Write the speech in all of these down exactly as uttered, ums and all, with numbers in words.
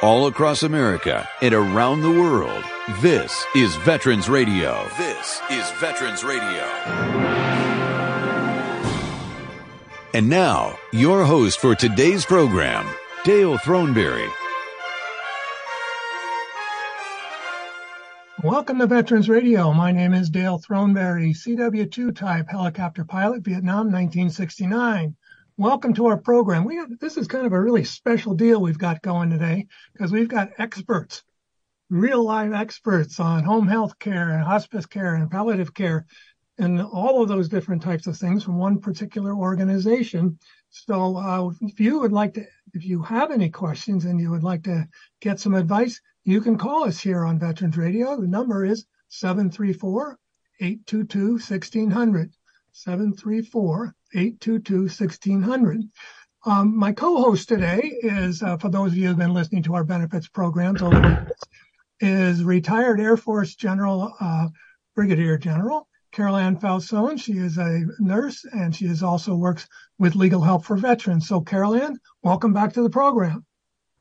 All across America and around the world, this is Veterans Radio. This is Veterans Radio. And now, your host for today's program, Dale Throneberry. Welcome to Veterans Radio. My name is Dale Throneberry, C W two type helicopter pilot, Vietnam, nineteen sixty-nine. Welcome to our program. We have, this is kind of a really special deal we've got going today because we've got experts, real live experts on home health care and hospice care and palliative care and all of those different types of things from one particular organization. So uh, if you would like to, if you have any questions and you would like to get some advice, you can call us here on Veterans Radio. The number is seven three four, eight two two, one six zero zero. seven three four, eight two two, one six zero zero. Um, my co-host today is, uh, for those of you who have been listening to our benefits programs, is retired Air Force General, uh, Brigadier General Carol Ann Falsone. She is a nurse and she is also works with Legal Help for Veterans. So Carol Ann, welcome back to the program.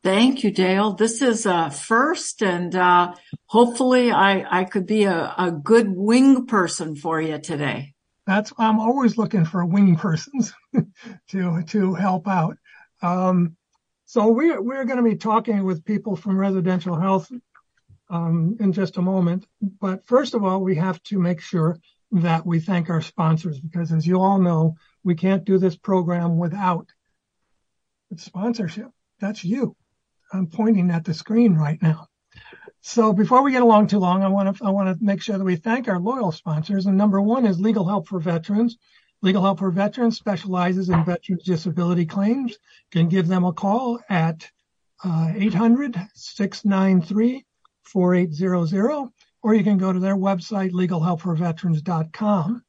Thank you, Dale. This is a first, and uh, hopefully I, I could be a, a good wing person for you today. That's, I'm always looking for wing persons to, to help out. Um, so we're, we're going to be talking with people from residential health, um, in just a moment. But first of all, we have to make sure that we thank our sponsors, because as you all know, we can't do this program without sponsorship. That's you. I'm pointing at the screen right now. So before we get along too long, I want to I want to make sure that we thank our loyal sponsors. And number one is Legal Help for Veterans. Legal Help for Veterans specializes in veterans' disability claims. You can give them a call at uh, eight hundred, six nine three, four eight zero zero, or you can go to their website, legal help for veterans dot com.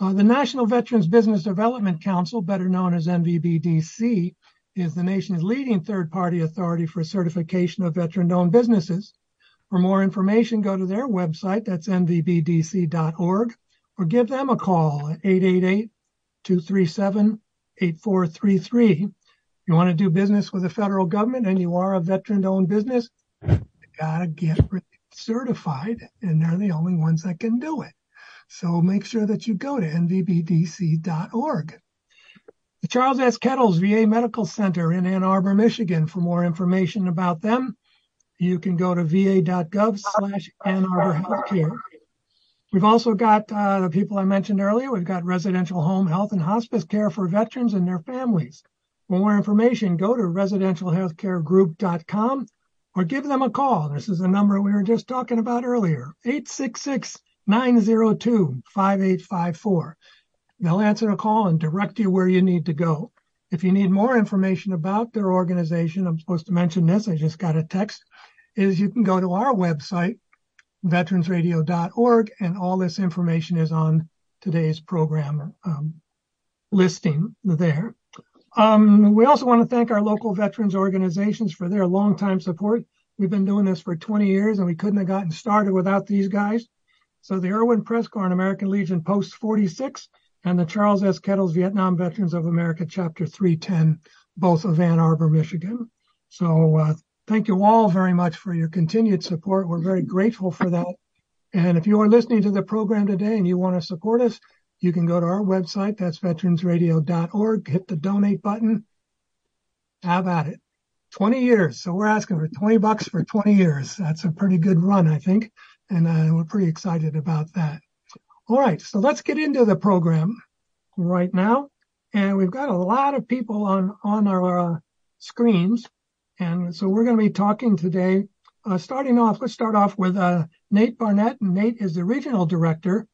Uh, the National Veterans Business Development Council, better known as N V B D C, is the nation's leading third-party authority for certification of veteran-owned businesses. For more information, go to their website, that's N V B D C dot org, or give them a call at eight eight eight, two three seven, eight four three three. If you want to do business with the federal government and you are a veteran-owned business, you got to get certified, and they're the only ones that can do it. So make sure that you go to N V B D C dot org. The Charles S. Kettles V A Medical Center in Ann Arbor, Michigan. For more information about them, you can go to v a dot gov slash Ann Arbor Healthcare. We've also got uh, the people I mentioned earlier. We've got residential home health and hospice care for veterans and their families. For more information, go to residential healthcare group dot com or give them a call. This is the number we were just talking about earlier, eight six six, nine zero two, five eight five four. They'll answer a call and direct you where you need to go. If you need more information about their organization, I'm supposed to mention this, I just got a text, is you can go to our website, veterans radio dot org, and all this information is on today's program um, listing there. Um, we also want to thank our local veterans organizations for their longtime support. We've been doing this for twenty years, and we couldn't have gotten started without these guys. So the Irwin Prescorn American Legion Post forty-six and the Charles S. Kettles Vietnam Veterans of America Chapter three ten, both of Ann Arbor, Michigan. So uh, thank you all very much for your continued support. We're very grateful for that. And if you are listening to the program today and you want to support us, you can go to our website, that's veterans radio dot org, hit the donate button. Have at it. twenty years. So we're asking for twenty bucks for twenty years. That's a pretty good run, I think. And uh, we're pretty excited about that. All right, so let's get into the program right now. And we've got a lot of people on, on our uh, screens. And so we're going to be talking today, uh, starting off, let's start off with uh, Nate Barnett. And Nate is the Regional Director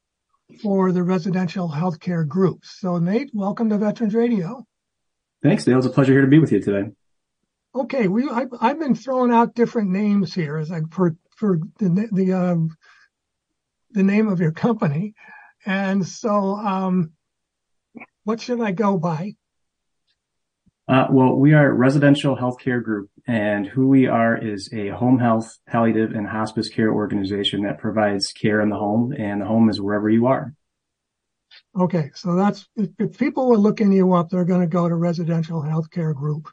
for the Residential Healthcare Group. So Nate, welcome to Veterans Radio. Thanks, Dale. It's a pleasure here to be with you today. Okay, we I, I've been throwing out different names here as I, for, for the, the um the name of your company. And so um what should I go by? Uh well, we are Residential Healthcare Group, and who we are is a home health, palliative, and hospice care organization that provides care in the home, and the home is wherever you are. Okay, so that's, if, if people were looking you up, they're going to go to residential healthcare group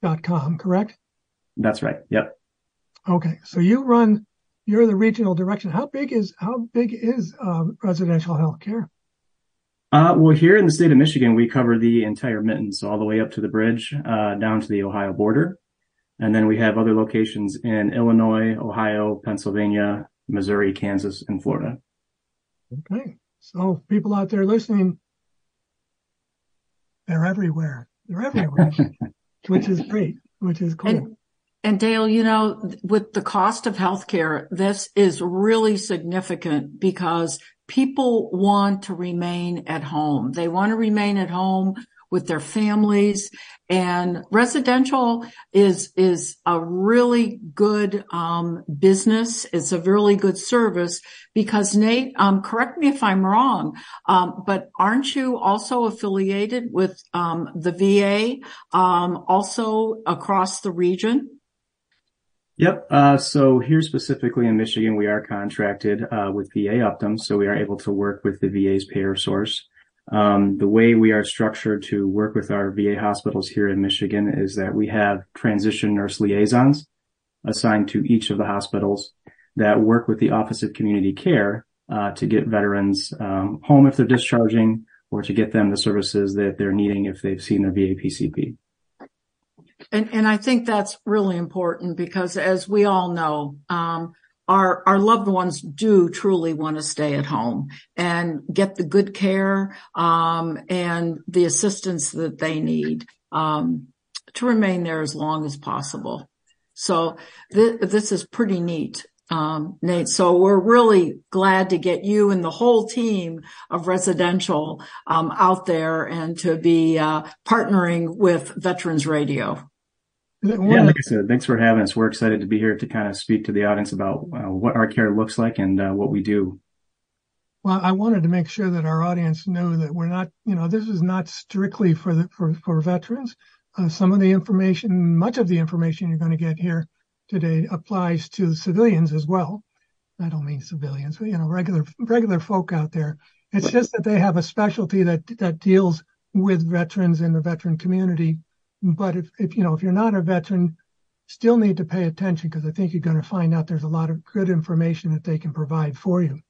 dot com, correct? That's right. Yep. Okay. So you run, you're the regional direction. How big is, how big is uh, residential healthcare? Uh, well, here in the state of Michigan, we cover the entire mitten, so all the way up to the bridge, uh, down to the Ohio border. And then we have other locations in Illinois, Ohio, Pennsylvania, Missouri, Kansas, and Florida. Okay. So people out there listening, they're everywhere. They're everywhere, which is great, which is cool. And, and Dale, you know, with the cost of healthcare, this is really significant because people want to remain at home. They want to remain at home with their families, and residential is, is a really good, um, business. It's a really good service because Nate, um, correct me if I'm wrong, um, but aren't you also affiliated with, um, the V A, um, also across the region? Yep. Uh, so here specifically in Michigan, we are contracted, uh, with V A Optum. So we are able to work with the V A's payer source. Um, the way we are structured to work with our V A hospitals here in Michigan is that we have transition nurse liaisons assigned to each of the hospitals that work with the Office of Community Care, uh, to get veterans, um, home if they're discharging, or to get them the services that they're needing if they've seen their V A P C P. And, and I think that's really important because as we all know, um, Our, our loved ones do truly want to stay at home and get the good care, um, and the assistance that they need, um, to remain there as long as possible. So th- this is pretty neat, um, Nate. So we're really glad to get you and the whole team of residential, um, out there and to be, uh, partnering with Veterans Radio. Yeah, like I said, thanks for having us. We're excited to be here to kind of speak to the audience about uh, what our care looks like and uh, what we do. Well, I wanted to make sure that our audience knew that we're not, you know, this is not strictly for the, for, for veterans. Uh, some of the information, much of the information you're going to get here today applies to civilians as well. I don't mean civilians, but, you know, regular, regular folk out there. It's just that they have a specialty that, that deals with veterans and the veteran community. But if, if, you know, if you're not a veteran, still need to pay attention because I think you're going to find out there's a lot of good information that they can provide for you.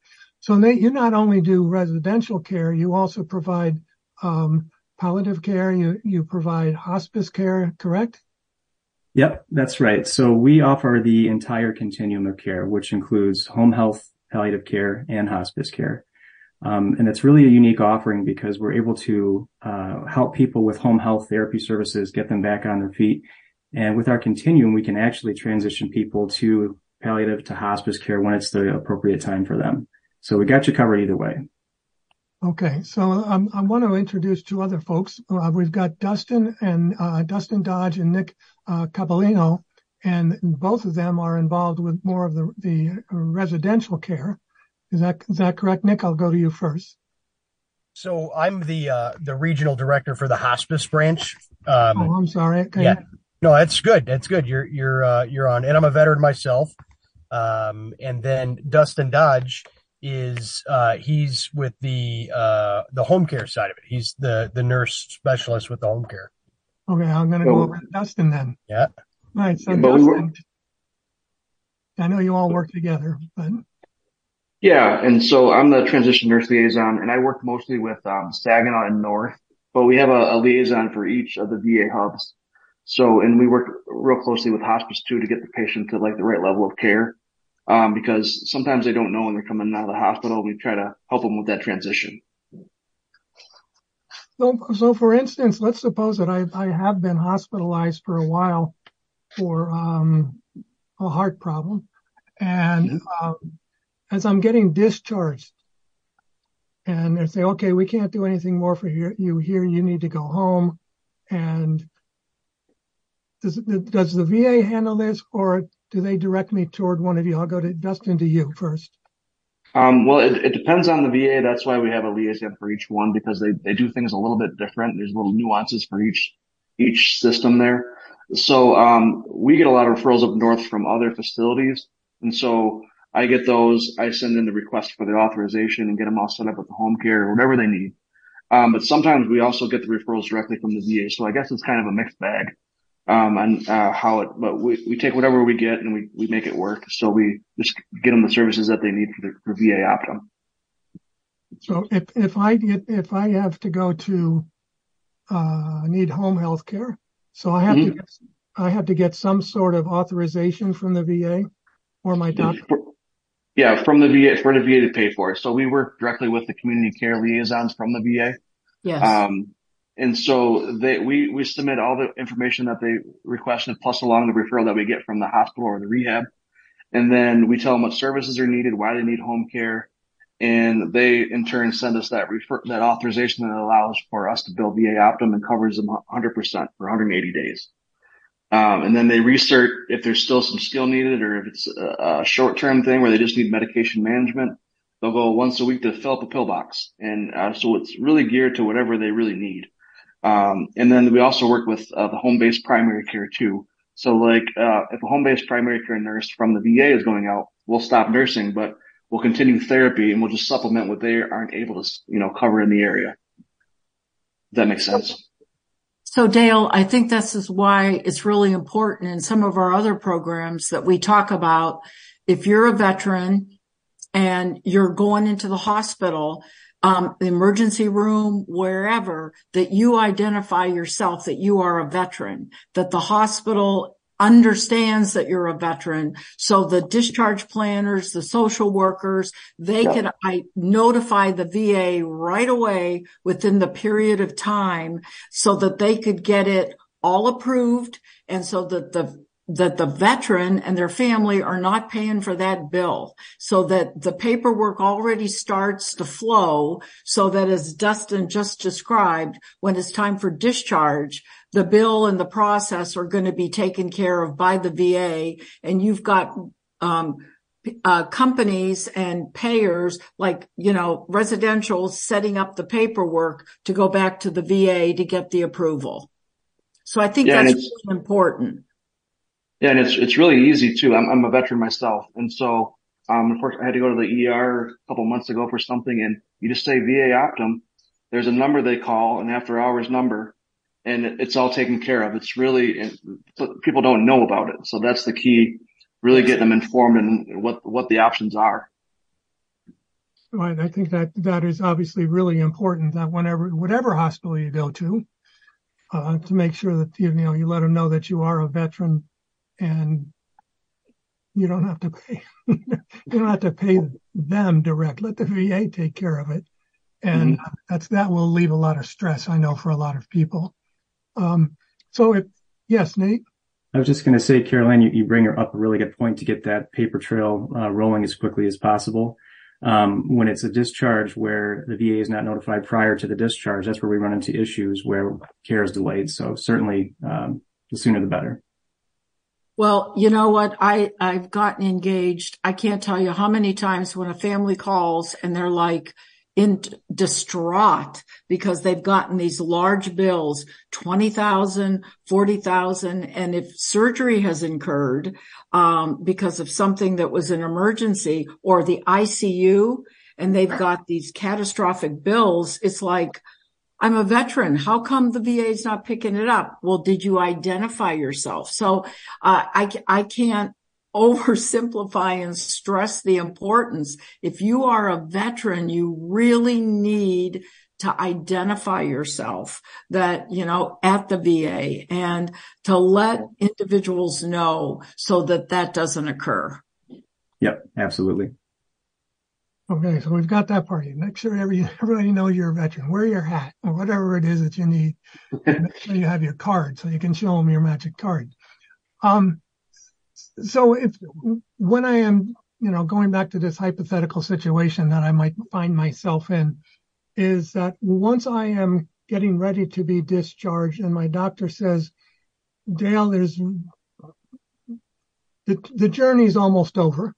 So Nate, you not only do residential care, you also provide, um, palliative care. You, you provide hospice care, correct? Yep, that's right. So we offer the entire continuum of care, which includes home health, palliative care, and hospice care. Um, and it's really a unique offering because we're able to, uh, help people with home health therapy services, get them back on their feet. And with our continuum, we can actually transition people to palliative, to hospice care when it's the appropriate time for them. So we got you covered either way. Okay. So um, I want to introduce two other folks. Uh, we've got Dustin and, uh, Dustin Dodge and Nick, uh, Caballino, and both of them are involved with more of the, the residential care. Is that, is that correct, Nick? I'll go to you first. So I'm the uh, the regional director for the hospice branch. Um, oh, I'm sorry. Okay. Yeah, no, that's good. That's good. You're you're uh, you're on, and I'm a veteran myself. Um, and then Dustin Dodge is uh, he's with the uh, the home care side of it. He's the the nurse specialist with the home care. Okay, I'm going to so, go over to Dustin then. Yeah. All right. So yeah, Dustin, I know you all work together, but. Yeah, and so I'm the transition nurse liaison, and I work mostly with um, Saginaw and North, but we have a, a liaison for each of the V A hubs. So, and we work real closely with hospice too to get the patient to like the right level of care, um, because sometimes they don't know when they're coming out of the hospital. We try to help them with that transition. So, so for instance, let's suppose that I, I have been hospitalized for a while for um, a heart problem, and um, as I'm getting discharged and they say, okay, we can't do anything more for you here. You need to go home. And does, does the V A handle this or do they direct me toward one of you? I'll go to Dustin, to you first. Um, well, it, it depends on the V A. That's why we have a liaison for each one because they, they do things a little bit different. There's little nuances for each, each system there. So, um, we get a lot of referrals up north from other facilities. And so, I get those. I send in the request for the authorization and get them all set up with the home care or whatever they need. Um, but sometimes we also get the referrals directly from the V A. So I guess it's kind of a mixed bag. um, on uh, how it, but we, we take whatever we get and we, we make it work. So we just get them the services that they need for, the, for V A Optum. So if, if I get, if I have to go to, uh, need home health care, so I have mm-hmm. to, get, I have to get some sort of authorization from the V A or my doctor. For, yeah. From the V A, for the V A to pay for it. So we work directly with the community care liaisons from the V A. Yes. Um, and so they, we, we submit all the information that they requested plus along the referral that we get from the hospital or the rehab. And then we tell them what services are needed, why they need home care. And they, in turn, send us that refer, that authorization that allows for us to bill V A Optum and covers them one hundred percent for one hundred eighty days. Um, and then they recert if there's still some skill needed or if it's a, a short-term thing where they just need medication management. They'll go once a week to fill up a pillbox. And uh, so it's really geared to whatever they really need. Um, and then we also work with uh, the home-based primary care, too. So, like, uh if a home-based primary care nurse from the V A is going out, we'll stop nursing, but we'll continue therapy and we'll just supplement what they aren't able to, you know, cover in the area. Does that make sense? So Dale, I think this is why it's really important in some of our other programs that we talk about. If you're a veteran and you're going into the hospital, um, the emergency room, wherever, that you identify yourself, that you are a veteran, that the hospital understands that you're a veteran. So the discharge planners, the social workers, they yeah. can I, notify the V A right away within the period of time so that they could get it all approved and so that the that the veteran and their family are not paying for that bill, so that the paperwork already starts to flow, so that, as Dustin just described, when it's time for discharge, the bill and the process are going to be taken care of by the V A. And you've got um uh companies and payers like, you know, Residential setting up the paperwork to go back to the V A to get the approval. So I think yeah, that's really important. Yeah, and it's it's really easy too. I'm I'm a veteran myself, and so um, unfortunately, I had to go to the E R a couple months ago for something, and you just say V A Optum. There's a number they call, an after hours number, and it, it's all taken care of. It's really it, people don't know about it, so that's the key. Really getting them informed and what what the options are. Right, I think that that is obviously really important. That whenever whatever hospital you go to, uh, to make sure that you know you let them know that you are a veteran. And you don't have to pay. you don't have to pay them direct. Let the V A take care of it, and mm-hmm. that's that will leave a lot of stress, I know, for a lot of people. Um, so, if yes, Nate. I was just going to say, Carol Ann, you, you bring up a really good point to get that paper trail uh, rolling as quickly as possible. Um, when it's a discharge where the V A is not notified prior to the discharge, that's where we run into issues where care is delayed. So, certainly, um, the sooner the better. Well, you know what? I, I've gotten engaged. I can't tell you how many times when a family calls and they're like in distraught because they've gotten these large bills, twenty thousand, forty thousand. And if surgery has incurred, um, because of something that was an emergency or the I C U, and they've got these catastrophic bills, it's like, I'm a veteran. How come the V A is not picking it up? Well, did you identify yourself? So uh, I, I can't oversimplify and stress the importance. If you are a veteran, you really need to identify yourself that, you know, at the V A and to let individuals know so that that doesn't occur. Yep, absolutely. Okay, so we've got that part. Make sure every, everybody knows you're a veteran. Wear your hat or whatever it is that you need. Make sure you have your card so you can show them your magic card. Um, so if when I am, you know, going back to this hypothetical situation that I might find myself in, is that once I am getting ready to be discharged and my doctor says, Dale, there's the, the journey's almost over.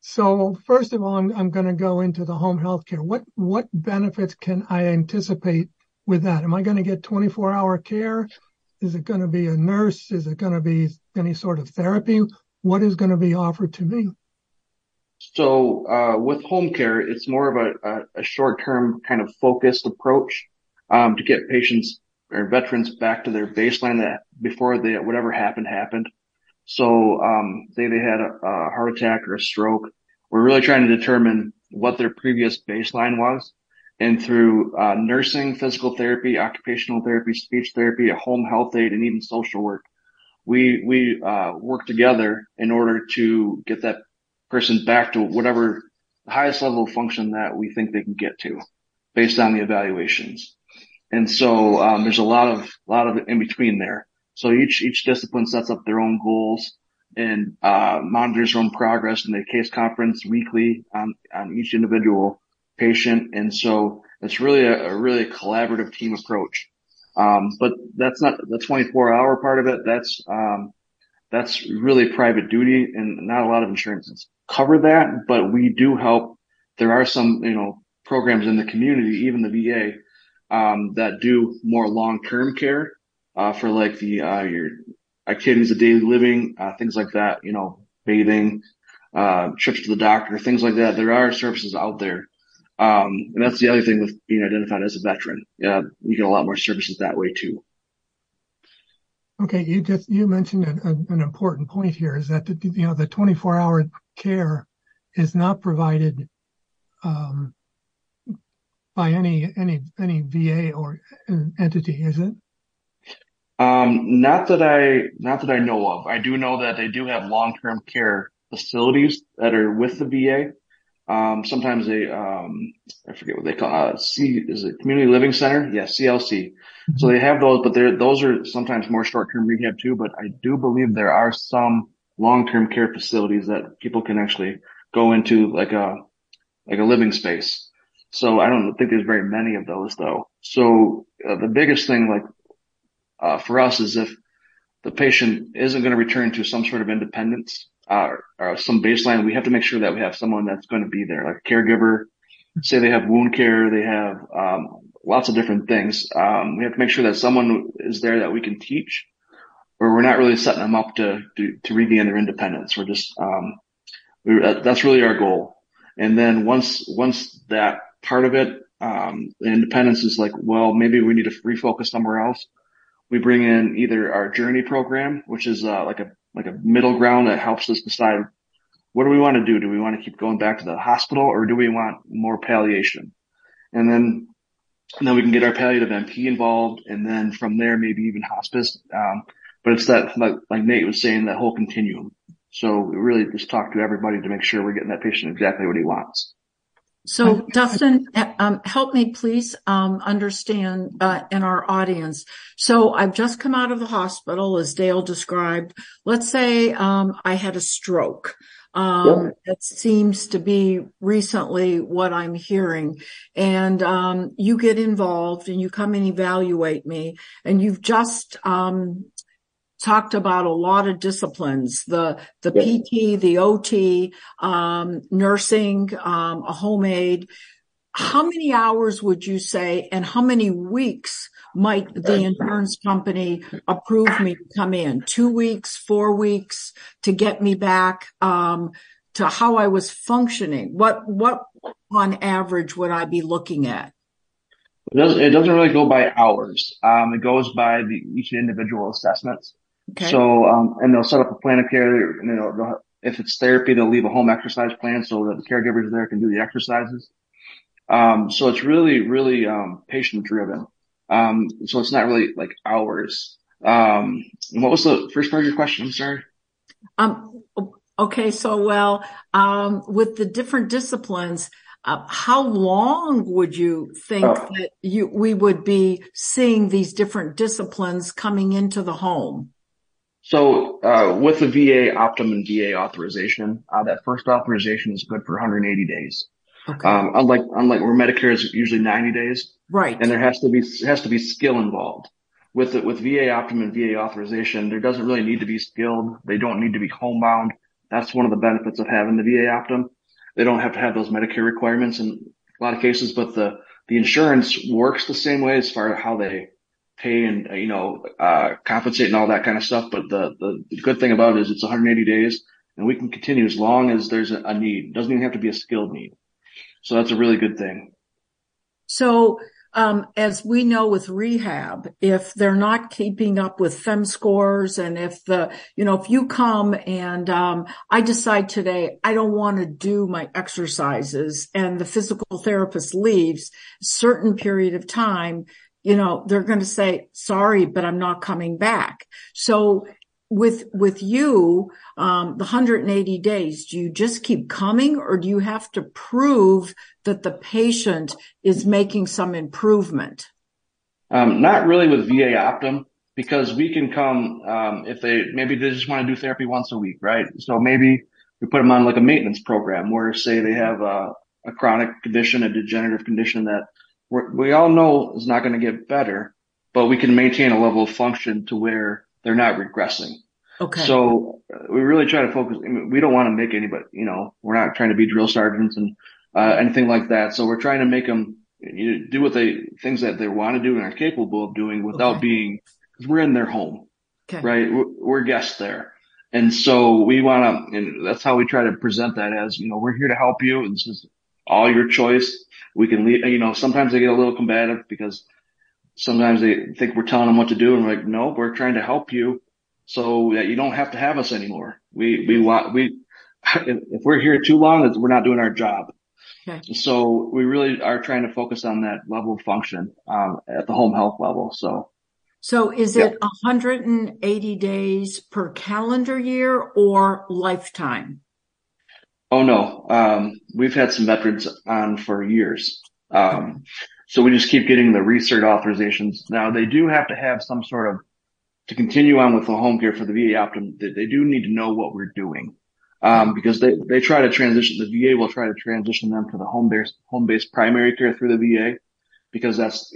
So first of all, I'm, I'm going to go into the home health care. What what benefits can I anticipate with that? Am I going to get twenty-four hour care? Is it going to be a nurse? Is it going to be any sort of therapy? What is going to be offered to me? So uh, with home care, it's more of a, a, a short-term kind of focused approach um, to get patients or veterans back to their baseline that before they, whatever happened, happened. So, um, say they had a, a heart attack or a stroke. We're really trying to determine what their previous baseline was. And through uh, nursing, physical therapy, occupational therapy, speech therapy, a home health aide, and even social work, we we uh work together in order to get that person back to whatever the highest level of function that we think they can get to, based on the evaluations. And so um there's a lot of lot of in between there. So each each discipline sets up their own goals and uh monitors their own progress in the case conference weekly on on each individual patient. And so it's really a, a really collaborative team approach. Um, but that's not the twenty-four hour part of it. That's, um, that's really private duty, and not a lot of insurances cover that, but we do help. There are some, you know, programs in the community, even the V A, um, that do more long-term care, uh, for like the, uh, your activities of daily living, uh, things like that, you know, bathing, uh, trips to the doctor, things like that. There are services out there. Um, and that's the other thing with being identified as a veteran. Yeah, you get a lot more services that way too. Okay, you just you mentioned an, an important point here is that the, you know, the twenty-four hour care is not provided um, by any any any V A or entity, is it? Um, not that I not that I know of. I do know that they do have long-term care facilities that are with the V A. Um, sometimes they, um, I forget what they call it, uh, C, is it Community Living Center? Yes, yeah, C L C. Mm-hmm. So they have those, but they're, those are sometimes more short-term rehab too, but I do believe there are some long-term care facilities that people can actually go into like a, like a living space. So I don't think there's very many of those though. So uh, the biggest thing like, uh, for us is if the patient isn't going to return to some sort of independence, Uh, or some baseline, we have to make sure that we have someone that's going to be there, like a caregiver. Say they have wound care, they have um, lots of different things. Um, we have to make sure that someone is there that we can teach, or we're not really setting them up to to, to regain their independence. We're just um, we, that's really our goal. And then once once that part of it, um, the independence is like, well, maybe we need to refocus somewhere else. We bring in either our Journey program, which is uh, like a like a middle ground that helps us decide what do we want to do? Do we want to keep going back to the hospital, or do we want more palliation? And then, and then we can get our palliative M P involved. And then from there, maybe even hospice. Um, but it's that, like, like Nate was saying, that whole continuum. So we really just talk to everybody to make sure we're getting that patient exactly what he wants. So Dustin, um, help me please, um, understand, uh, in our audience. So I've just come out of the hospital, as Dale described. Let's say, um, I had a stroke. Um, yeah. That seems to be recently what I'm hearing. And, um, you get involved and you come and evaluate me, and you've just, um, talked about a lot of disciplines, the, the yeah. P T, the O T, um, nursing, um, a home aide. How many hours would you say, and how many weeks might the insurance company approve me to come in? Two weeks, four weeks to get me back, um, to how I was functioning? What, what on average would I be looking at? It doesn't, it doesn't really go by hours. Um, it goes by the, each individual assessments. Okay. So, um, and they'll set up a plan of care. And they'll, they'll, if it's therapy, they'll leave a home exercise plan so that the caregivers there can do the exercises. Um, so it's really, really, um, patient driven. Um, so it's not really like hours. Um, and what was the first part of your question? I'm sorry. Um, okay. So, well, um, with the different disciplines, Uh, how long would you think oh. that you, we would be seeing these different disciplines coming into the home? So, uh, with the V A Optum and V A authorization, uh, that first authorization is good for one hundred eighty days. Okay. Um, unlike, unlike where Medicare is usually ninety days. Right. And there has to be, has to be skill involved. With the, with V A Optum and V A authorization, there doesn't really need to be skilled. They don't need to be homebound. That's one of the benefits of having the V A Optum. They don't have to have those Medicare requirements in a lot of cases, but the, the insurance works the same way as far as how they pay and, you know, uh, compensate and all that kind of stuff. But the, the, the good thing about it is it's one hundred eighty days, and we can continue as long as there's a, a need. It doesn't even have to be a skilled need. So that's a really good thing. So Um, as we know with rehab, if they're not keeping up with F E M scores, and if the, you know, if you come and, um, I decide today I don't want to do my exercises, and the physical therapist leaves a certain period of time, you know, they're going to say, sorry, but I'm not coming back. So with, with you, um, the one hundred eighty days, do you just keep coming, or do you have to prove that the patient is making some improvement? Um, not really with V A Optum, because we can come, um, if they, maybe they just want to do therapy once a week, right? So maybe we put them on like a maintenance program where, say, they have a, a chronic condition, a degenerative condition that we're, we all know is not going to get better, but we can maintain a level of function to where they're not regressing. Okay. So we really try to focus. I mean, we don't want to make anybody, you know, we're not trying to be drill sergeants and uh, anything like that. So we're trying to make them, you know, do what they, things that they want to do and are capable of doing without okay. being, because we're in their home, okay. right? We're, we're guests there. And so we want to, and that's how we try to present that as, you know, we're here to help you. And this is all your choice. We can leave, you know, sometimes they get a little combative because sometimes they think we're telling them what to do, and we're like, no, we're trying to help you so that you don't have to have us anymore. We, we want, we, if we're here too long, we're not doing our job. Okay. So we really are trying to focus on that level of function, um, at the home health level. So, so is yeah. it one hundred eighty days per calendar year or lifetime? Oh, no. Um, we've had some veterans on for years. Um, okay. So we just keep getting the recert authorizations. Now they do have to have some sort of, to continue on with the home care for the V A Optum, they, they do need to know what we're doing. Um, because they, they try to transition, the V A will try to transition them to the home based, home based primary care through the V A, because that's,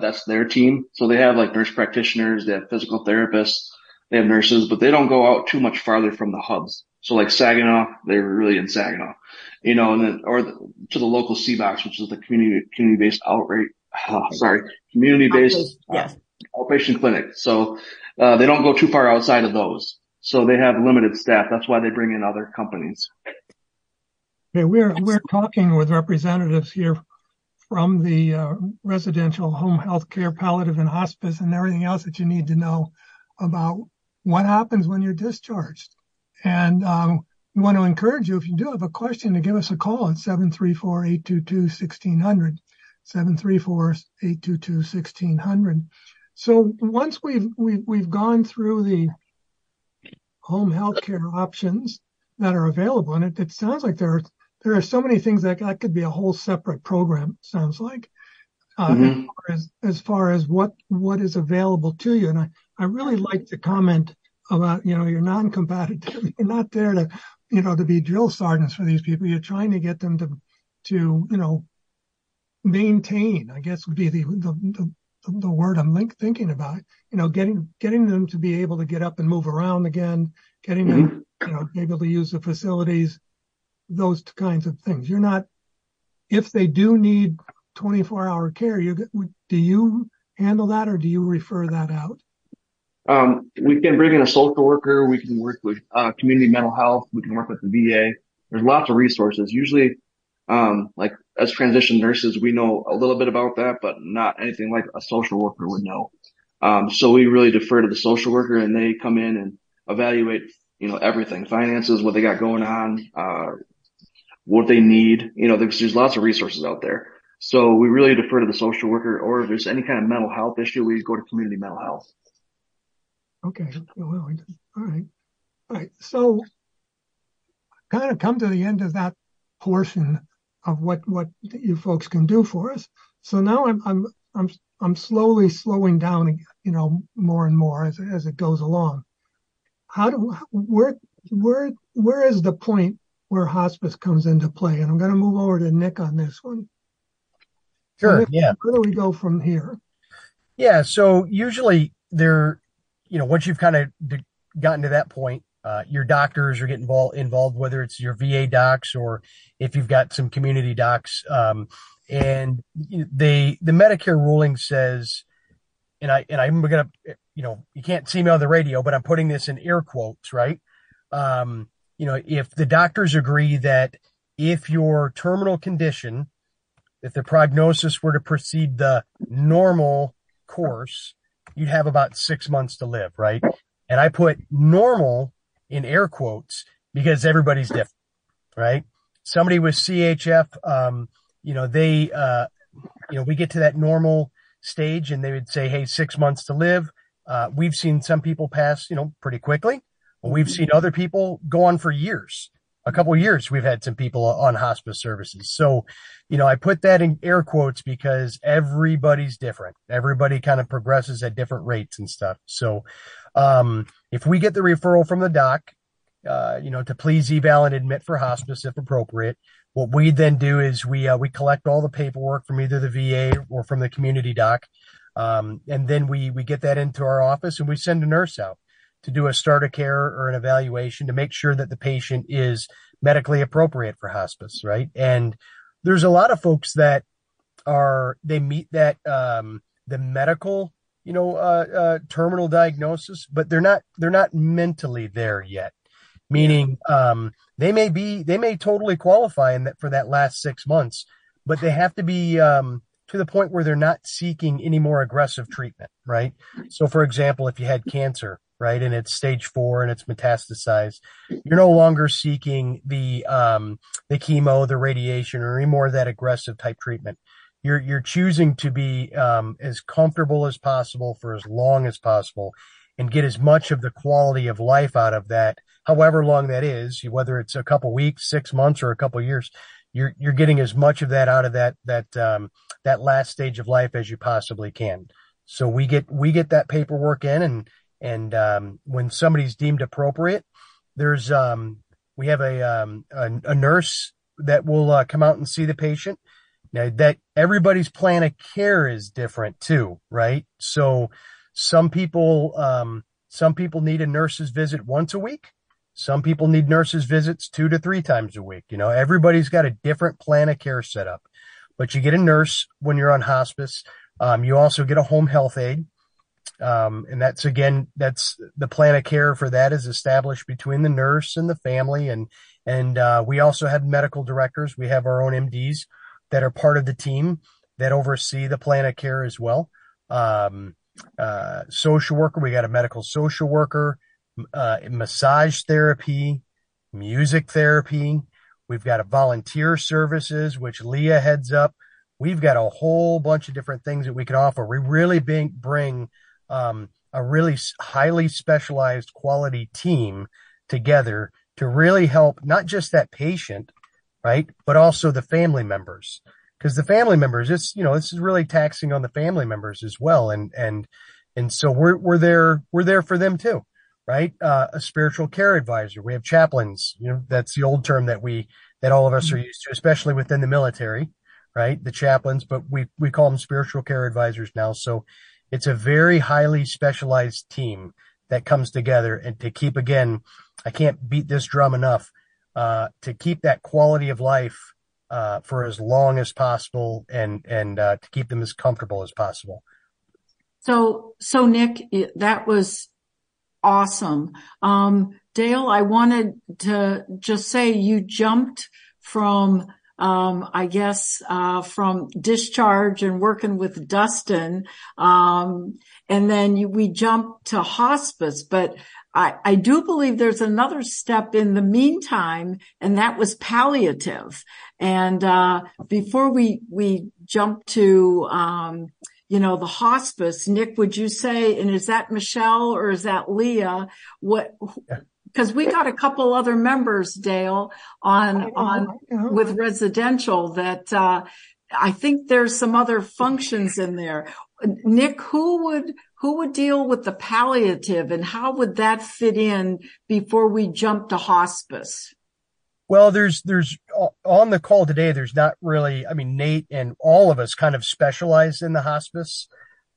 that's their team. So they have like nurse practitioners, they have physical therapists, they have nurses, but they don't go out too much farther from the hubs. So like Saginaw, they're really in Saginaw, you know, and then, or the, to the local C box, which is the community, community based outreach, oh, sorry, community based yes. uh, outpatient clinic. So, uh, they don't go too far outside of those. So they have limited staff. That's why they bring in other companies. Okay, we're, we're talking with representatives here from the uh, residential home health care, palliative and hospice, and everything else that you need to know about what happens when you're discharged. And um, we want to encourage you, if you do have a question, to give us a call at seven three four, eight two two, one six zero zero, seven three four, eight two two, one six zero zero. So once we've, we've, we've gone through the home health care options that are available, and it, it sounds like there are, there are so many things that, that could be a whole separate program, sounds like, uh, mm-hmm. as, as far as what, what is available to you. And I, I really like the comment about, you know, you're non-competitive. You're not there to, you know, to be drill sergeants for these people. You're trying to get them to, to, you know, maintain, I guess would be the, the, the, the word I'm link, thinking about, you know, getting, getting them to be able to get up and move around again, getting them, you know, able to use the facilities, those kinds of things. You're not, if they do need twenty-four hour care, you, do you handle that or do you refer that out? Um, we can bring in a social worker. We can work with, uh, community mental health. We can work with the V A. There's lots of resources. Usually, um, like as transition nurses, we know a little bit about that, but not anything like a social worker would know. Um, so we really defer to the social worker and they come in and evaluate, you know, everything, finances, what they got going on, uh, what they need. You know, there's, there's lots of resources out there. So we really defer to the social worker, or if there's any kind of mental health issue, we go to community mental health. Okay. Well, all right. All right. So kind of come to the end of that portion of what, what you folks can do for us. So now I'm, I'm, I'm, I'm slowly slowing down, you know, more and more as, as it goes along. How do, where, where, where is the point where hospice comes into play? And I'm going to move over to Nick on this one. Sure. So Nick, yeah. Where do we go from here? Yeah. So usually there, you know, once you've kind of gotten to that point, uh, your doctors are getting involved, involved, whether it's your V A docs or if you've got some community docs. Um, and they, the Medicare ruling says, and I, and I'm going to, you know, you can't see me on the radio, but I'm putting this in air quotes, right? Um, you know, if the doctors agree that if your terminal condition if the prognosis were to proceed the normal course, you'd have about six months to live, right? And I put normal in air quotes because everybody's different, right? Somebody with C H F, um, you know, they, uh, you know, we get to that normal stage and they would say, hey, six months to live. Uh, we've seen some people pass, you know, pretty quickly. We've seen other people go on for years. A couple of years, we've had some people on hospice services. So, you know, I put that in air quotes because everybody's different. Everybody kind of progresses at different rates and stuff. So um, if we get the referral from the doc, uh, you know, to please eval and admit for hospice if appropriate, what we then do is we uh, we collect all the paperwork from either the V A or from the community doc. Um, and then we we get that into our office and we send a nurse out to do a start of care or an evaluation to make sure that the patient is medically appropriate for hospice, right? And there's a lot of folks that are, they meet that, um, the medical, you know, uh, uh, terminal diagnosis, but they're not, they're not mentally there yet. Meaning, um, they may be, they may totally qualify in that for that last six months, but they have to be, um, to the point where they're not seeking any more aggressive treatment, right? So for example, if you had cancer, right, and it's stage four and it's metastasized, you're no longer seeking the um, the chemo, the radiation, or any more of that aggressive type treatment. You're you're choosing to be um, as comfortable as possible for as long as possible, and get as much of the quality of life out of that, however long that is, whether it's a couple weeks, six months, or a couple years. You're you're getting as much of that out of that that um, that last stage of life as you possibly can. So we get we get that paperwork in and. And um, when somebody's deemed appropriate, there's um, we have a, um, a a nurse that will uh, come out and see the patient. Now that everybody's plan of care is different too, right? So some people um, some people need a nurse's visit once a week. Some people need nurse's visits two to three times a week. You know, everybody's got a different plan of care set up. But you get a nurse when you're on hospice. Um, you also get a home health aide. Um, and that's, again, that's the plan of care for that is established between the nurse and the family. And, and, uh, we also have medical directors. We have our own M Ds that are part of the team that oversee the plan of care as well. Um, uh, social worker, we got a medical social worker, uh, massage therapy, music therapy. We've got a volunteer services, which Leah heads up. We've got a whole bunch of different things that we can offer. We really bring, bring Um, a really highly specialized quality team together to really help not just that patient, right, but also the family members. Because the family members, it's, you know, this is really taxing on the family members as well. And, and, and so we're, we're there, we're there for them too, right? Uh, a spiritual care advisor. We have chaplains, you know, that's the old term that we, that all of us are used to, especially within the military, right? The chaplains, but we, we call them spiritual care advisors now. So, it's a very highly specialized team that comes together and to keep, again, I can't beat this drum enough, uh, to keep that quality of life uh, for as long as possible and, and uh, to keep them as comfortable as possible. So, so Nick, that was awesome. Um, Dale, I wanted to just say you jumped from Um, I guess, uh, from discharge and working with Dustin. Um, and then you, we jump to hospice, but I, I do believe there's another step in the meantime, and that was palliative. And, uh, before we, we jump to, um, you know, the hospice, Nick, would you say, and is that Michelle or is that Leah? What, yeah. Because we got a couple other members, Dale, on on with residential that uh I think there's some other functions in there. Nick, who would who would deal with the palliative and how would that fit in before we jump to hospice? Well, there's there's on the call today, there's not really, I mean, Nate and all of us kind of specialize in the hospice,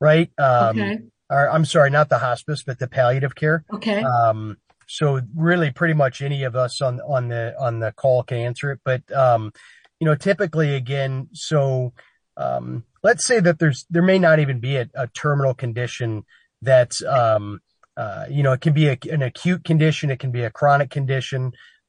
right? Um okay. or, I'm sorry, not the hospice, but the palliative care. Okay. Um So really pretty much any of us on, on the, on the call can answer it. But, um, you know, typically again, so, um, let's say that there's, there may not even be a, a terminal condition that's, um, uh, you know, it can be a, an acute condition. It can be a chronic condition.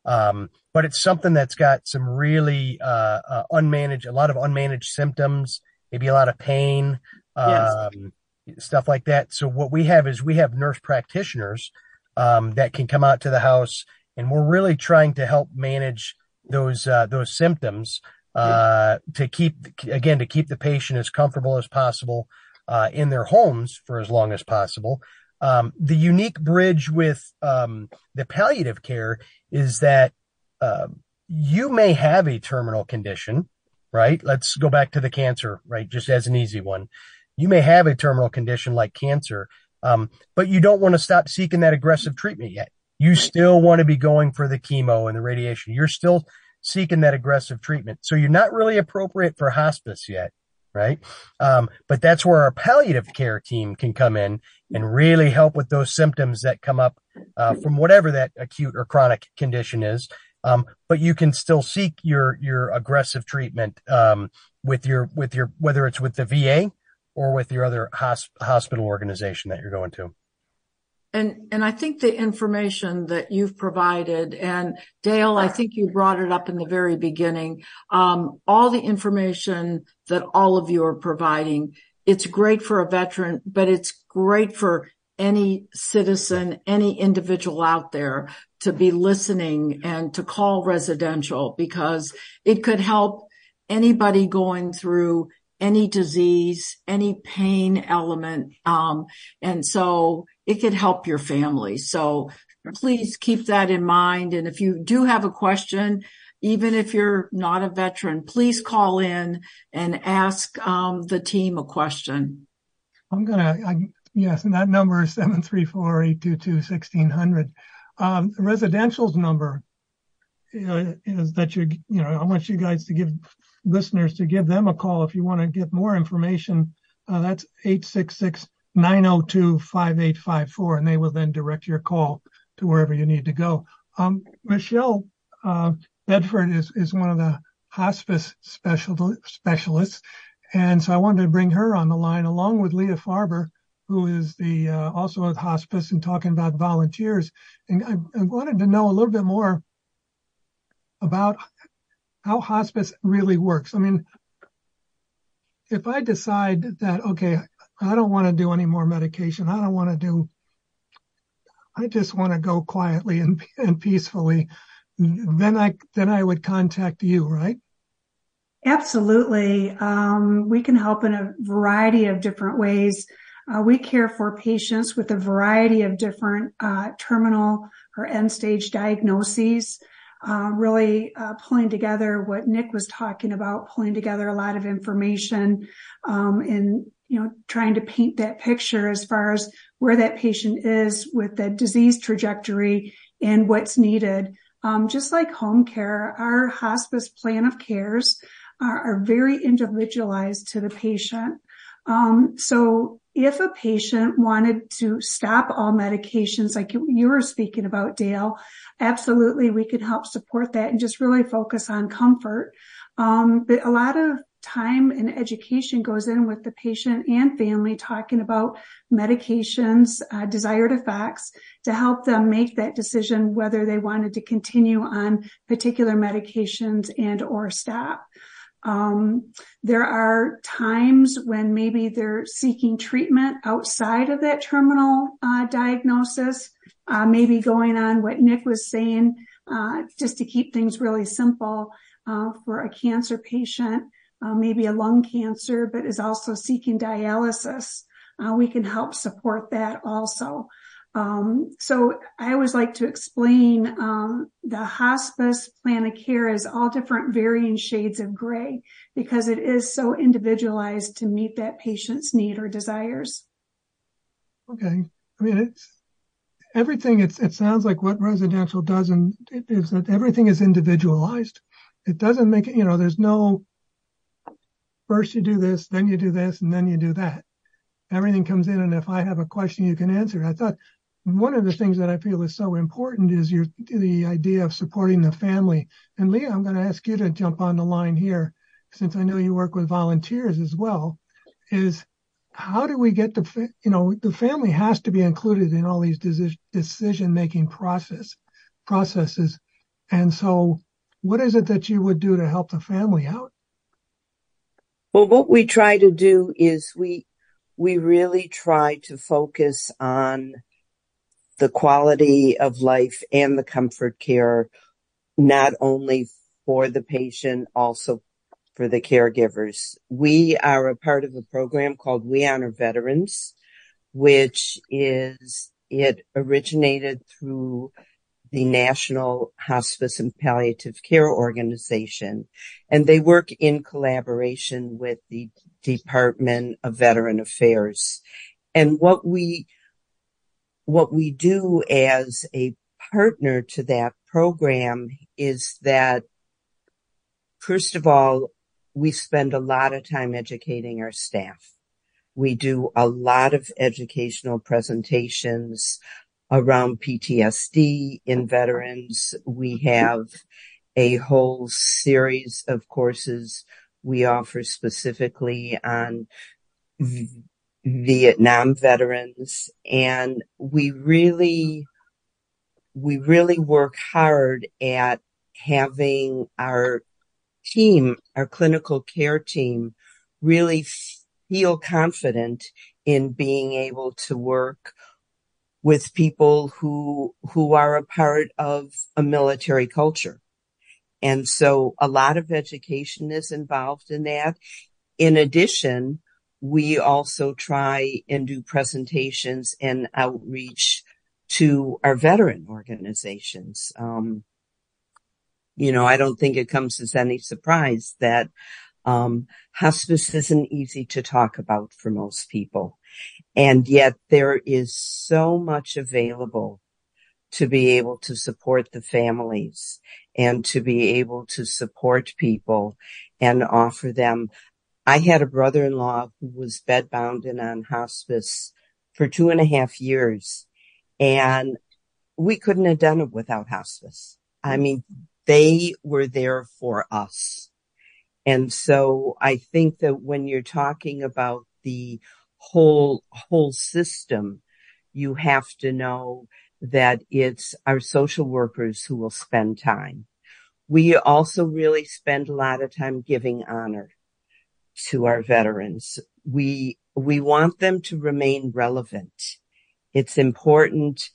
Um, but it's something that's got some really uh, uh, unmanaged, a lot of unmanaged symptoms, maybe a lot of pain, um, yes. stuff like that. So what we have is we have nurse practitioners um, that can come out to the house, and we're really trying to help manage those uh, those symptoms uh, to keep, again, to keep the patient as comfortable as possible uh, in their homes for as long as possible. Um, the unique bridge with um, the palliative care is that Uh, you may have a terminal condition, right? Let's go back to the cancer, right? Just as an easy one. You may have a terminal condition like cancer, um, but you don't want to stop seeking that aggressive treatment yet. You still want to be going for the chemo and the radiation. You're still seeking that aggressive treatment. So you're not really appropriate for hospice yet, right? Um, but that's where our palliative care team can come in and really help with those symptoms that come up uh, from whatever that acute or chronic condition is. Um, but you can still seek your, your aggressive treatment, um, with your, with your, whether it's with the V A or with your other hosp- hospital organization that you're going to. And, and I think the information that you've provided, and Dale, I think you brought it up in the very beginning. Um, all the information that all of you are providing, it's great for a veteran, but it's great for any citizen, any individual out there to be listening and to call residential, because it could help anybody going through any disease, any pain element. Um, and so it could help your family. So please keep that in mind. And if you do have a question, even if you're not a veteran, please call in and ask um, the team a question. I'm going to... Yes, and that number is seven three four, eight two two, one six zero zero. Um, residential's number uh, is that you, you know, I want you guys to give listeners to give them a call if you want to get more information. Uh, that's eight six six, nine zero two, five eight five four, and they will then direct your call to wherever you need to go. Um, Michelle uh, Bedford is, is one of the hospice special, specialists, and so I wanted to bring her on the line along with Leah Farber, who is the uh, also at hospice and talking about volunteers. And I, I wanted to know a little bit more about how hospice really works. I mean, if I decide that, okay, I don't want to do any more medication. I don't want to do, I just want to go quietly and, and peacefully. Then I, then I would contact you, right? Absolutely. Um, we can help in a variety of different ways. Uh, we care for patients with a variety of different uh terminal or end-stage diagnoses, uh, really uh, pulling together what Nick was talking about, pulling together a lot of information um and, you know, trying to paint that picture as far as where that patient is with the disease trajectory and what's needed. Um, just like home care, our hospice plan of cares are, are very individualized to the patient. Um, so if a patient wanted to stop all medications, like you were speaking about, Dale, absolutely, we can help support that and just really focus on comfort. Um, but a lot of time and education goes in with the patient and family talking about medications, uh, desired effects, to help them make that decision whether they wanted to continue on particular medications and or stop. Um, there are times when maybe they're seeking treatment outside of that terminal uh, diagnosis, uh, maybe going on what Nick was saying, uh, just to keep things really simple uh, for a cancer patient, uh, maybe a lung cancer, but is also seeking dialysis. Uh, we can help support that also. Um, so I always like to explain, um, the hospice plan of care is all different varying shades of gray, because it is so individualized to meet that patient's need or desires. Okay. I mean, it's everything. It's, it sounds like what residential does, and it is that everything is individualized. It doesn't make it, you know, there's no first you do this, then you do this, and then you do that. Everything comes in. And if I have a question, you can answer. I thought, one of the things that I feel is so important is your, the idea of supporting the family. And Leah, I'm going to ask you to jump on the line here, since I know you work with volunteers as well, is how do we get the, you know, the family has to be included in all these decision-making process, processes. And so what is it that you would do to help the family out? Well, what we try to do is we we really try to focus on the quality of life and the comfort care, not only for the patient, also for the caregivers. We are a part of a program called We Honor Veterans, which is, it originated through the National Hospice and Palliative Care Organization, and they work in collaboration with the Department of Veteran Affairs. And what we, what we do as a partner to that program is that, first of all, we spend a lot of time educating our staff. We do a lot of educational presentations around P T S D in veterans. We have a whole series of courses we offer specifically on v- Vietnam veterans. And we really, we really work hard at having our team, our clinical care team, really feel confident in being able to work with people who, who are a part of a military culture. And so a lot of education is involved in that. In addition, we also try and do presentations and outreach to our veteran organizations. Um, You know, I don't think it comes as any surprise that um hospice isn't easy to talk about for most people. And yet there is so much available to be able to support the families and to be able to support people and offer them. I had a brother-in-law who was bedbound and on hospice for two and a half years, and we couldn't have done it without hospice. I mean, they were there for us. And so I think that when you're talking about the whole, whole system, you have to know that it's our social workers who will spend time. We also really spend a lot of time giving honor to our veterans. We, we want them to remain relevant. It's important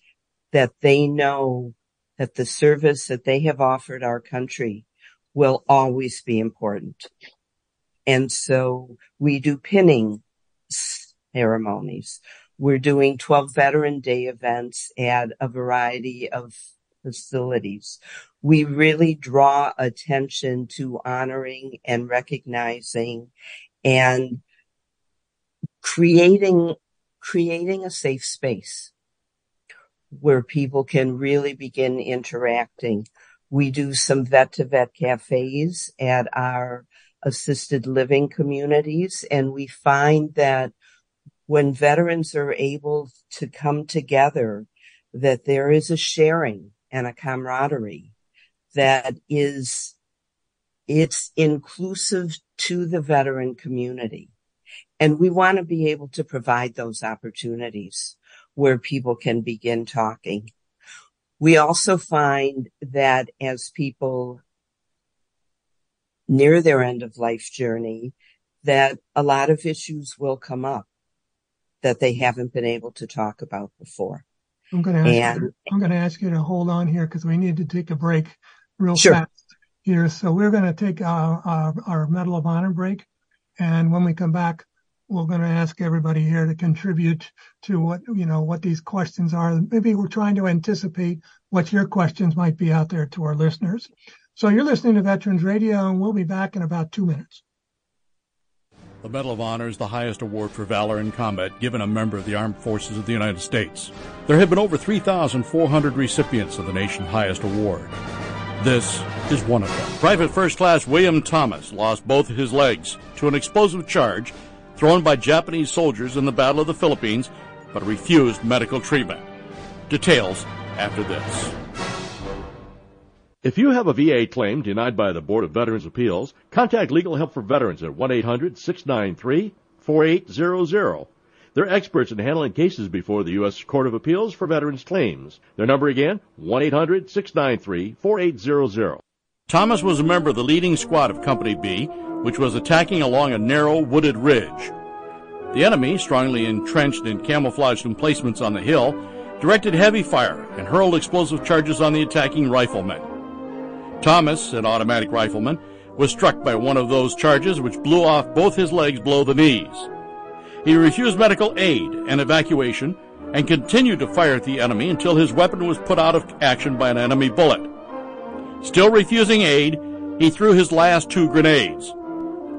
that they know that the service that they have offered our country will always be important. And so we do pinning ceremonies. We're doing twelve Veteran Day events at a variety of facilities. We really draw attention to honoring and recognizing and creating, creating a safe space where people can really begin interacting. We do some vet-to-vet cafes at our assisted living communities, and we find that when veterans are able to come together, that there is a sharing and a camaraderie that is, it's inclusive to the veteran community. And we want to be able to provide those opportunities where people can begin talking. We also find that as people near their end of life journey, that a lot of issues will come up that they haven't been able to talk about before. I'm going to ask, and, you, I'm going to ask you to hold on here because we need to take a break real sure. fast here. So we're going to take our, our, our Medal of Honor break. And when we come back, we're going to ask everybody here to contribute to what, you know, what these questions are. Maybe we're trying to anticipate what your questions might be out there to our listeners. So you're listening to Veterans Radio, and we'll be back in about two minutes. The Medal of Honor is the highest award for valor in combat given a member of the Armed Forces of the United States. There have been over three thousand four hundred recipients of the nation's highest award. This is one of them. Private First Class William Thomas lost both his legs to an explosive charge thrown by Japanese soldiers in the Battle of the Philippines, but refused medical treatment. Details after this. If you have a V A claim denied by the Board of Veterans' Appeals, contact Legal Help for Veterans at one eight hundred, six nine three, four eight zero zero. They're experts in handling cases before the U S Court of Appeals for Veterans' Claims. Their number again, one eight hundred, six nine three, four eight zero zero. Thomas was a member of the leading squad of Company B, which was attacking along a narrow, wooded ridge. The enemy, strongly entrenched in camouflaged emplacements on the hill, directed heavy fire and hurled explosive charges on the attacking riflemen. Thomas, an automatic rifleman, was struck by one of those charges which blew off both his legs below the knees. He refused medical aid and evacuation and continued to fire at the enemy until his weapon was put out of action by an enemy bullet. Still refusing aid, he threw his last two grenades.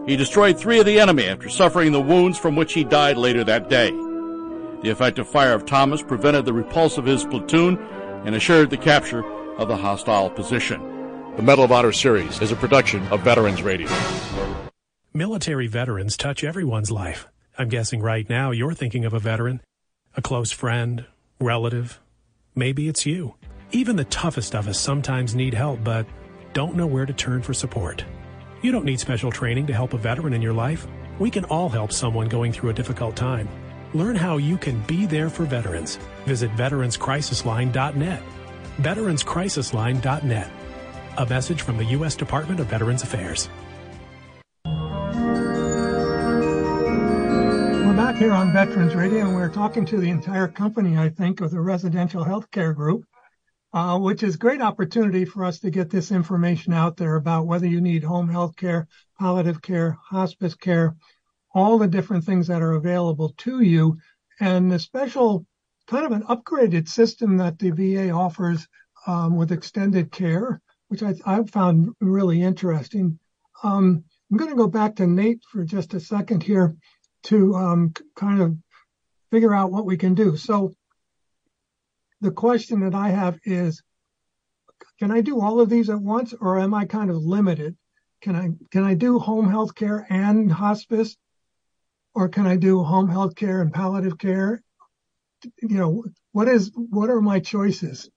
He destroyed three of the enemy after suffering the wounds from which he died later that day. The effective fire of Thomas prevented the repulse of his platoon and assured the capture of the hostile position. The Medal of Honor series is a production of Veterans Radio. Military veterans touch everyone's life. I'm guessing right now you're thinking of a veteran, a close friend, relative. Maybe it's you. Even the toughest of us sometimes need help, but don't know where to turn for support. You don't need special training to help a veteran in your life. We can all help someone going through a difficult time. Learn how you can be there for veterans. Visit veterans crisis line dot net. veterans crisis line dot net. A message from the U S Department of Veterans Affairs. We're back here on Veterans Radio, and we're talking to the entire company, I think, of the Residential Healthcare Group. Uh, which is a great opportunity for us to get this information out there about whether you need home health care, palliative care, hospice care, all the different things that are available to you, and the special kind of an upgraded system that the V A offers um, with extended care, which I, I found really interesting. Um, I'm going to go back to Nate for just a second here to um, kind of figure out what we can do. So the question that I have is, can I do all of these at once, or am I kind of limited? Can I can I do home health care and hospice, or can I do home health care and palliative care? You know, what is what are my choices?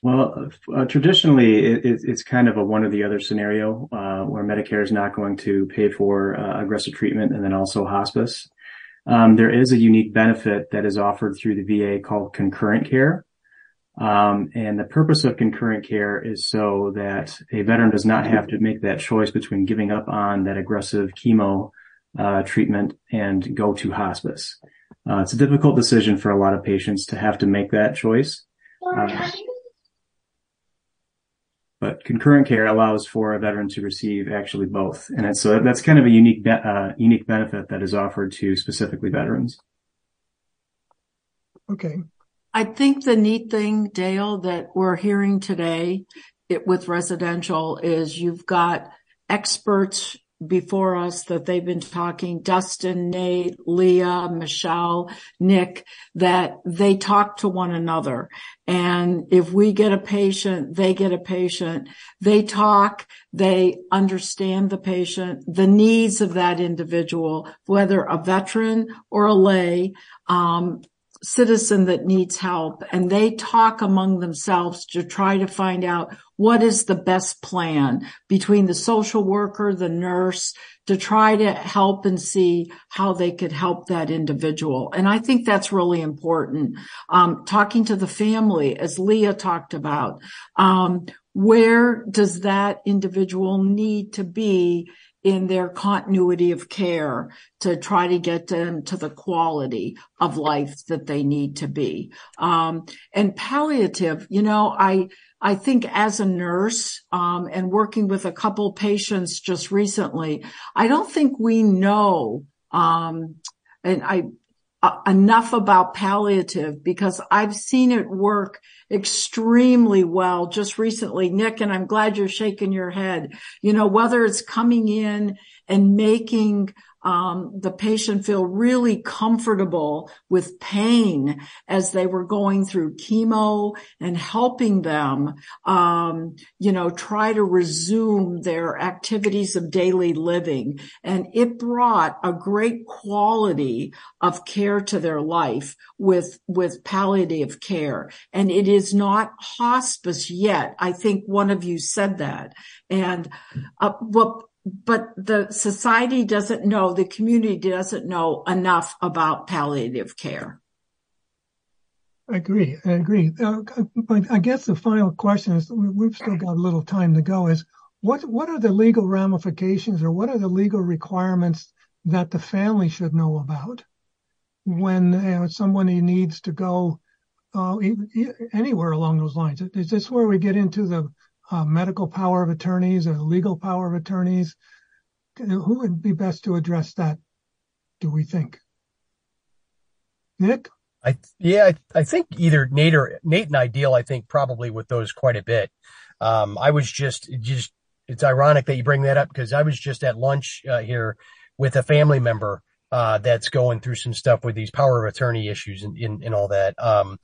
Well, uh, traditionally, it, it, it's kind of a one or the other scenario uh, where Medicare is not going to pay for uh, aggressive treatment and then also hospice. Um, there is a unique benefit that is offered through the V A called concurrent care. Um, and the purpose of concurrent care is so that a veteran does not have to make that choice between giving up on that aggressive chemo uh, treatment and go to hospice. Uh, it's a difficult decision for a lot of patients to have to make that choice. Uh, But concurrent care allows for a veteran to receive actually both. And it's, so that's kind of a unique, be- uh, unique benefit that is offered to specifically veterans. Okay. I think the neat thing, Dale, that we're hearing today it, with residential is you've got experts before us that they've been talking, Dustin, Nate, Leah, Michelle, Nick, that they talk to one another. And if we get a patient, they get a patient, they talk, they understand the patient, the needs of that individual, whether a veteran or a lay, um, citizen that needs help, and they talk among themselves to try to find out what is the best plan between the social worker, the nurse, to try to help and see how they could help that individual. And I think that's really important. Um, talking to the family, as Leah talked about, um, where does that individual need to be in their continuity of care to try to get them to the quality of life that they need to be. Um, and palliative, you know, I, I think as a nurse, um, and working with a couple patients just recently, I don't think we know, um, and I, Uh, enough about palliative because I've seen it work extremely well just recently, Nick, and I'm glad you're shaking your head. You know, whether it's coming in and making um the patient feel really comfortable with pain as they were going through chemo and helping them, um, you know, try to resume their activities of daily living. And it brought a great quality of care to their life with, with palliative care. And it is not hospice yet. I think one of you said that. And uh, what, But the society doesn't know, the community doesn't know enough about palliative care. I agree. I agree. Uh, but I guess the final question is, we've still got a little time to go, is what what are the legal ramifications, or what are the legal requirements that the family should know about when you know, somebody needs to go uh, anywhere along those lines? Is this where we get into the uh, medical power of attorneys or the legal power of attorneys? Who would be best to address that, do we think? Nick? I th- yeah, I, th- I think either Nate or Nate and I deal, I think, probably with those quite a bit. Um, I was just, just, it's ironic that you bring that up, because I was just at lunch uh, here with a family member uh, that's going through some stuff with these power of attorney issues and, and, and all that. Um,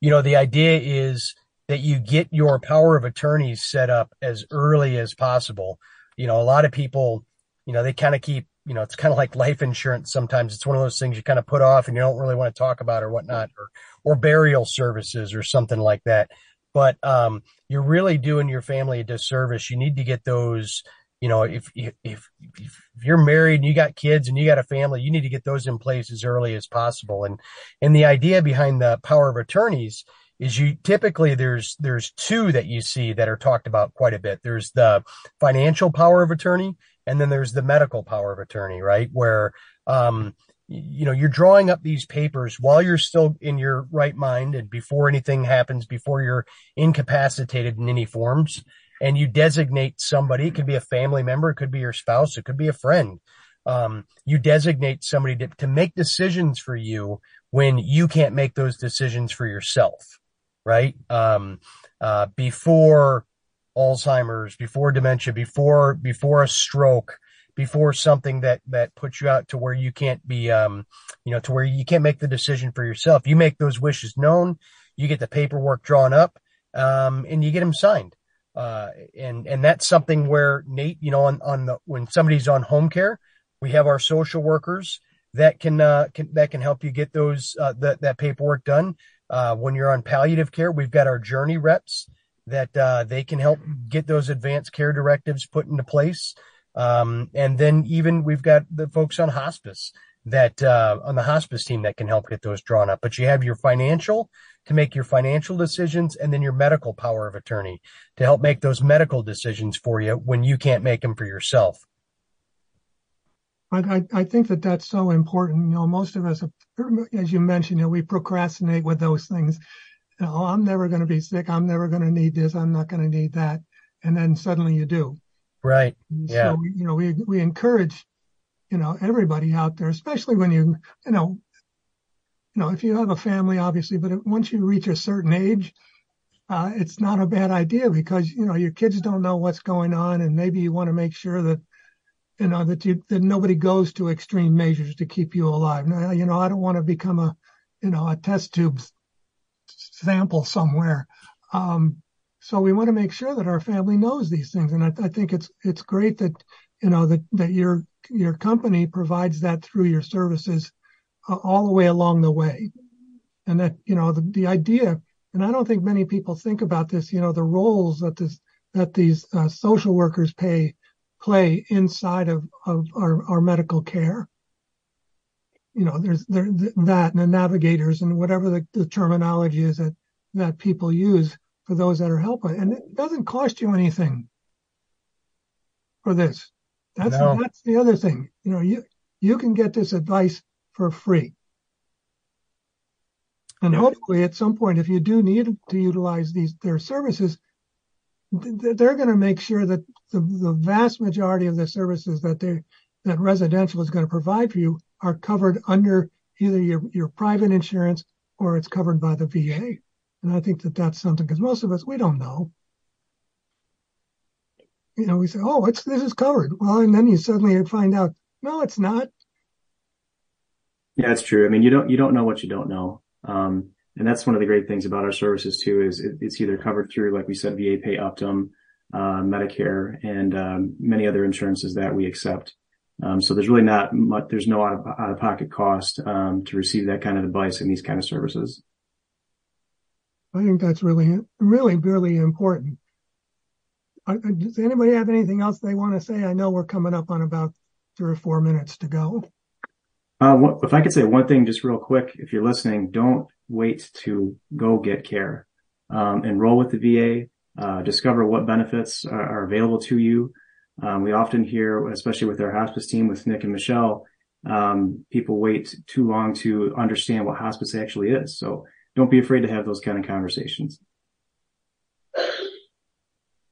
you know, the idea is that you get your power of attorneys set up as early as possible. You know, a lot of people, you know, they kind of keep, you know, it's kind of like life insurance. Sometimes it's one of those things you kind of put off and you don't really want to talk about or whatnot, or, or burial services or something like that. But, um, you're really doing your family a disservice. You need to get those, you know, if, if, if you're married and you got kids and you got a family, you need to get those in place as early as possible. And, and the idea behind the power of attorneys is you typically there's, there's two that you see that are talked about quite a bit. There's the financial power of attorney, and then there's the medical power of attorney, right? Where, um, you know, you're drawing up these papers while you're still in your right mind and before anything happens, before you're incapacitated in any forms, and you designate somebody. It could be a family member. It could be your spouse. It could be a friend. Um, you designate somebody to, to make decisions for you when you can't make those decisions for yourself, right? Um, uh, before Alzheimer's, before dementia, before before a stroke, before something that that puts you out to where you can't be, um, you know, to where you can't make the decision for yourself. You make those wishes known, you get the paperwork drawn up, um, and you get them signed. Uh, and and that's something where Nate, you know, on on the when somebody's on home care, we have our social workers that can uh, can that can help you get those uh, that that paperwork done. Uh, when you're on palliative care, we've got our journey reps that uh, they can help get those advanced care directives put into place. Um, and then even we've got the folks on hospice that uh, on the hospice team that can help get those drawn up. But you have your financial to make your financial decisions, and then your medical power of attorney to help make those medical decisions for you when you can't make them for yourself. I, I think that that's so important. You know, most of us, as you mentioned, you know, we procrastinate with those things. Oh, I'm never going to be sick. I'm never going to need this. I'm not going to need that. And then suddenly you do. Right. Yeah. So, you know, we, we encourage, you know, everybody out there, especially when you, you know, you know, if you have a family, obviously, but once you reach a certain age, uh, it's not a bad idea, because, you know, your kids don't know what's going on. And maybe you want to make sure that, you know, that you, that nobody goes to extreme measures to keep you alive. Now, you know, I don't want to become a, you know, a test tube sample somewhere. Um, so we want to make sure that our family knows these things. And I, I think it's, it's great that, you know, that, that your, your company provides that through your services uh, all the way along the way. And that, you know, the, the idea, and I don't think many people think about this, you know, the roles that this, that these uh, social workers pay, play inside of, of our, our medical care. You know, there's there, that and the navigators and whatever the, the terminology is that, that people use for those that are helping. And it doesn't cost you anything for this. That's no. That's the other thing. You know, you, you can get this advice for free. And no. Hopefully at some point, if you do need to utilize these their services, they're going to make sure that the, the vast majority of the services that they that residential is going to provide for you are covered under either your, your private insurance or it's covered by the V A. And I think that that's something, because most of us, we don't know. You know, we say, oh, it's this is covered. Well, and then you suddenly find out, no, it's not. Yeah, it's true. I mean, you don't you don't know what you don't know. Um, and that's one of the great things about our services, too, is it, it's either covered through, like we said, V A Pay Optum, uh, Medicare, and um, many other insurances that we accept. Um, so there's really not much, there's no out of, out of pocket cost, um, to receive that kind of advice and these kind of services. I think that's really, really, really important. I, I, does anybody have anything else they want to say? I know we're coming up on about three or four minutes to go. Uh, what, if I could say one thing just real quick, if you're listening, don't wait to go get care. Um, enroll with the V A, uh, discover what benefits are, are available to you. Um, we often hear, especially with our hospice team, with Nick and Michelle, um, people wait too long to understand what hospice actually is. So don't be afraid to have those kind of conversations.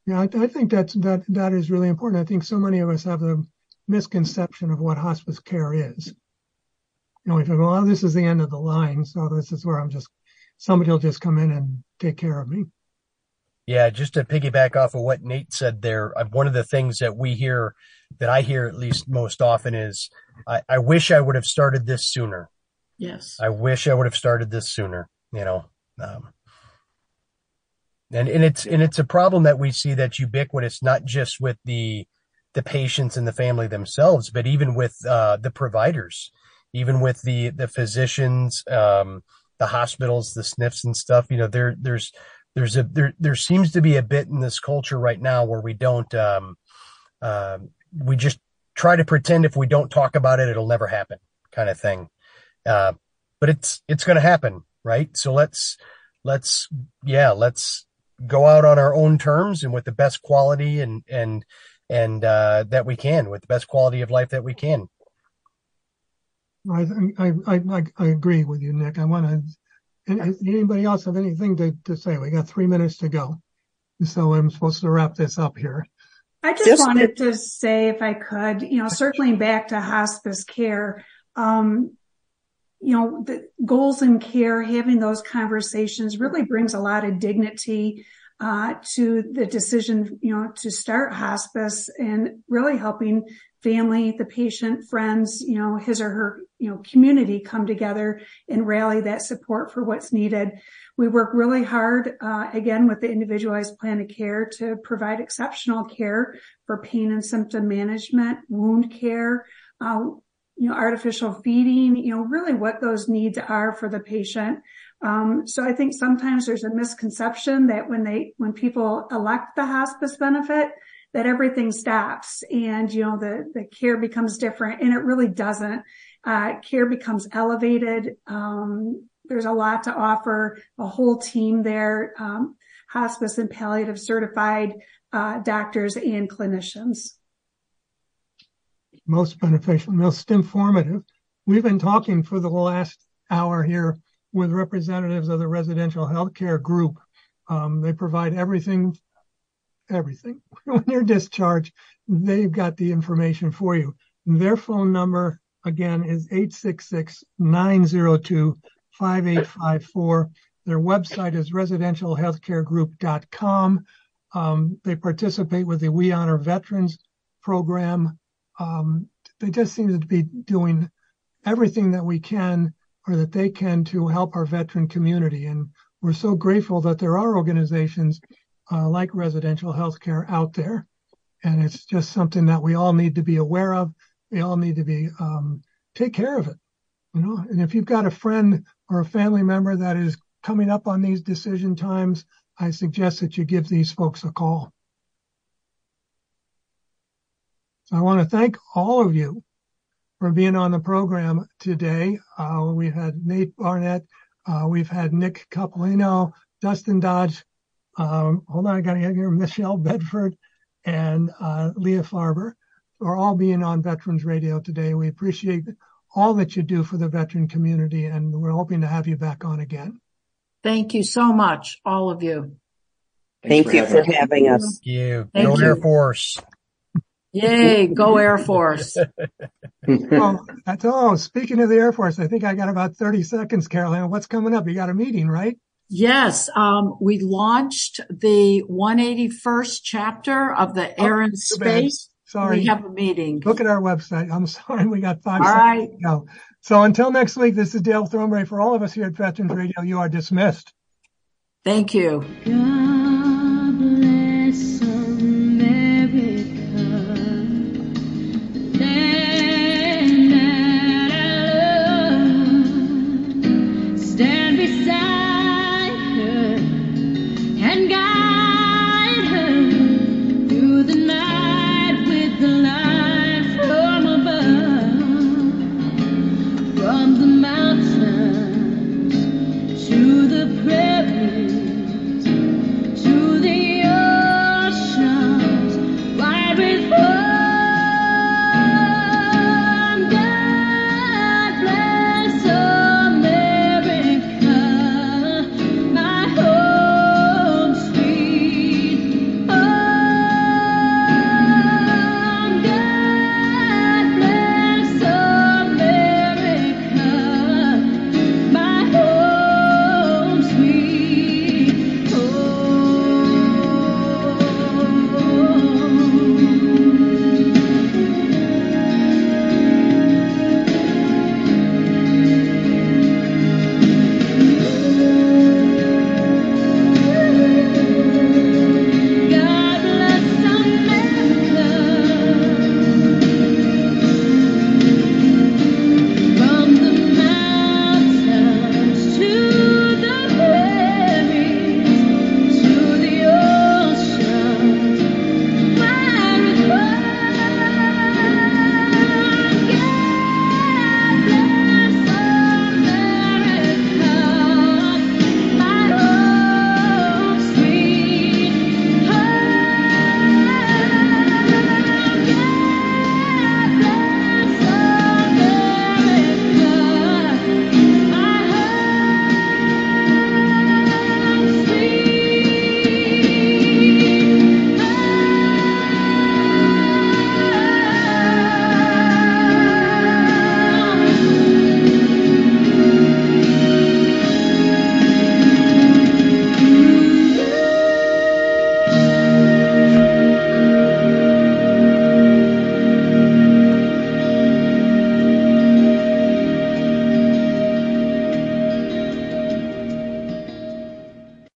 Yeah, I, th- I think that's, that, that is really important. I think so many of us have the misconception of what hospice care is. You know, we think, well, this is the end of the line. So this is where I'm just, somebody will just come in and take care of me. Yeah, just to piggyback off of what Nate said there, one of the things that we hear, that I hear at least most often is, I, I wish I would have started this sooner. Yes. I wish I would have started this sooner, you know. Um, and, and it's and it's a problem that we see that's ubiquitous, not just with the the patients and the family themselves, but even with uh, the providers, even with the, the physicians, um, the hospitals, the S N Fs and stuff. You know, there there's... There's a there. There seems to be a bit in this culture right now where we don't, um, uh, we just try to pretend if we don't talk about it, it'll never happen, kind of thing. Uh, but it's it's going to happen, right? So let's let's yeah, let's go out on our own terms and with the best quality and and and uh, that we can, with the best quality of life that we can. I I I, I agree with you, Nick. I want to. And anybody else have anything to, to say? We got three minutes to go. So I'm supposed to wrap this up here. I just, just wanted to say, if I could, you know, circling back to hospice care, um, you know, the goals in care, having those conversations really brings a lot of dignity uh, to the decision, you know, to start hospice and really helping family, the patient, friends, you know, his or her, you know, community come together and rally that support for what's needed. We work really hard, uh, again, with the individualized plan of care to provide exceptional care for pain and symptom management, wound care, uh, you know, artificial feeding, you know, really what those needs are for the patient. Um, so I think sometimes there's a misconception that when they, when people elect the hospice benefit, that everything stops and, you know, the, the care becomes different, and it really doesn't. Uh, care becomes elevated. Um, there's a lot to offer, a whole team there, um, hospice and palliative certified uh, doctors and clinicians. Most beneficial, most informative. We've been talking for the last hour here with representatives of the Residential Healthcare Group. Um, they provide everything Everything. When you're discharged, they've got the information for you. Their phone number, again, is eight six six, nine oh two, five eight five four. Their website is residential healthcare group dot com. Um, they participate with the We Honor Veterans program. Um, they just seem to be doing everything that we can or that they can to help our veteran community. And we're so grateful that there are organizations Uh, like residential healthcare out there. And it's just something that we all need to be aware of. We all need to be, um, take care of it, you know. And if you've got a friend or a family member that is coming up on these decision times, I suggest that you give these folks a call. So I want to thank all of you for being on the program today. Uh, we've had Nate Barnett. Uh, we've had Nick Caballino, Dustin Dodge, Um, hold on, I got to get here. Michelle Bedford and uh, Leah Farber are all being on Veterans Radio today. We appreciate all that you do for the veteran community, and we're hoping to have you back on again. Thank you so much, all of you. Thank you for having us. Thank you. Go Air Force. Yay, go Air Force. Oh, that's all. Speaking of the Air Force, I think I got about thirty seconds, Carol Ann. What's coming up? You got a meeting, right? Yes, um, we launched the one hundred eighty-first chapter of the Air and oh, Space. Sorry. We have a meeting. Look at our website. I'm sorry, we got five all seconds right. to go. So until next week, this is Dale Throneberry. For all of us here at Veterans Radio, you are dismissed. Thank you. God bless America. Land that I love. Stand beside. From the mountains ready.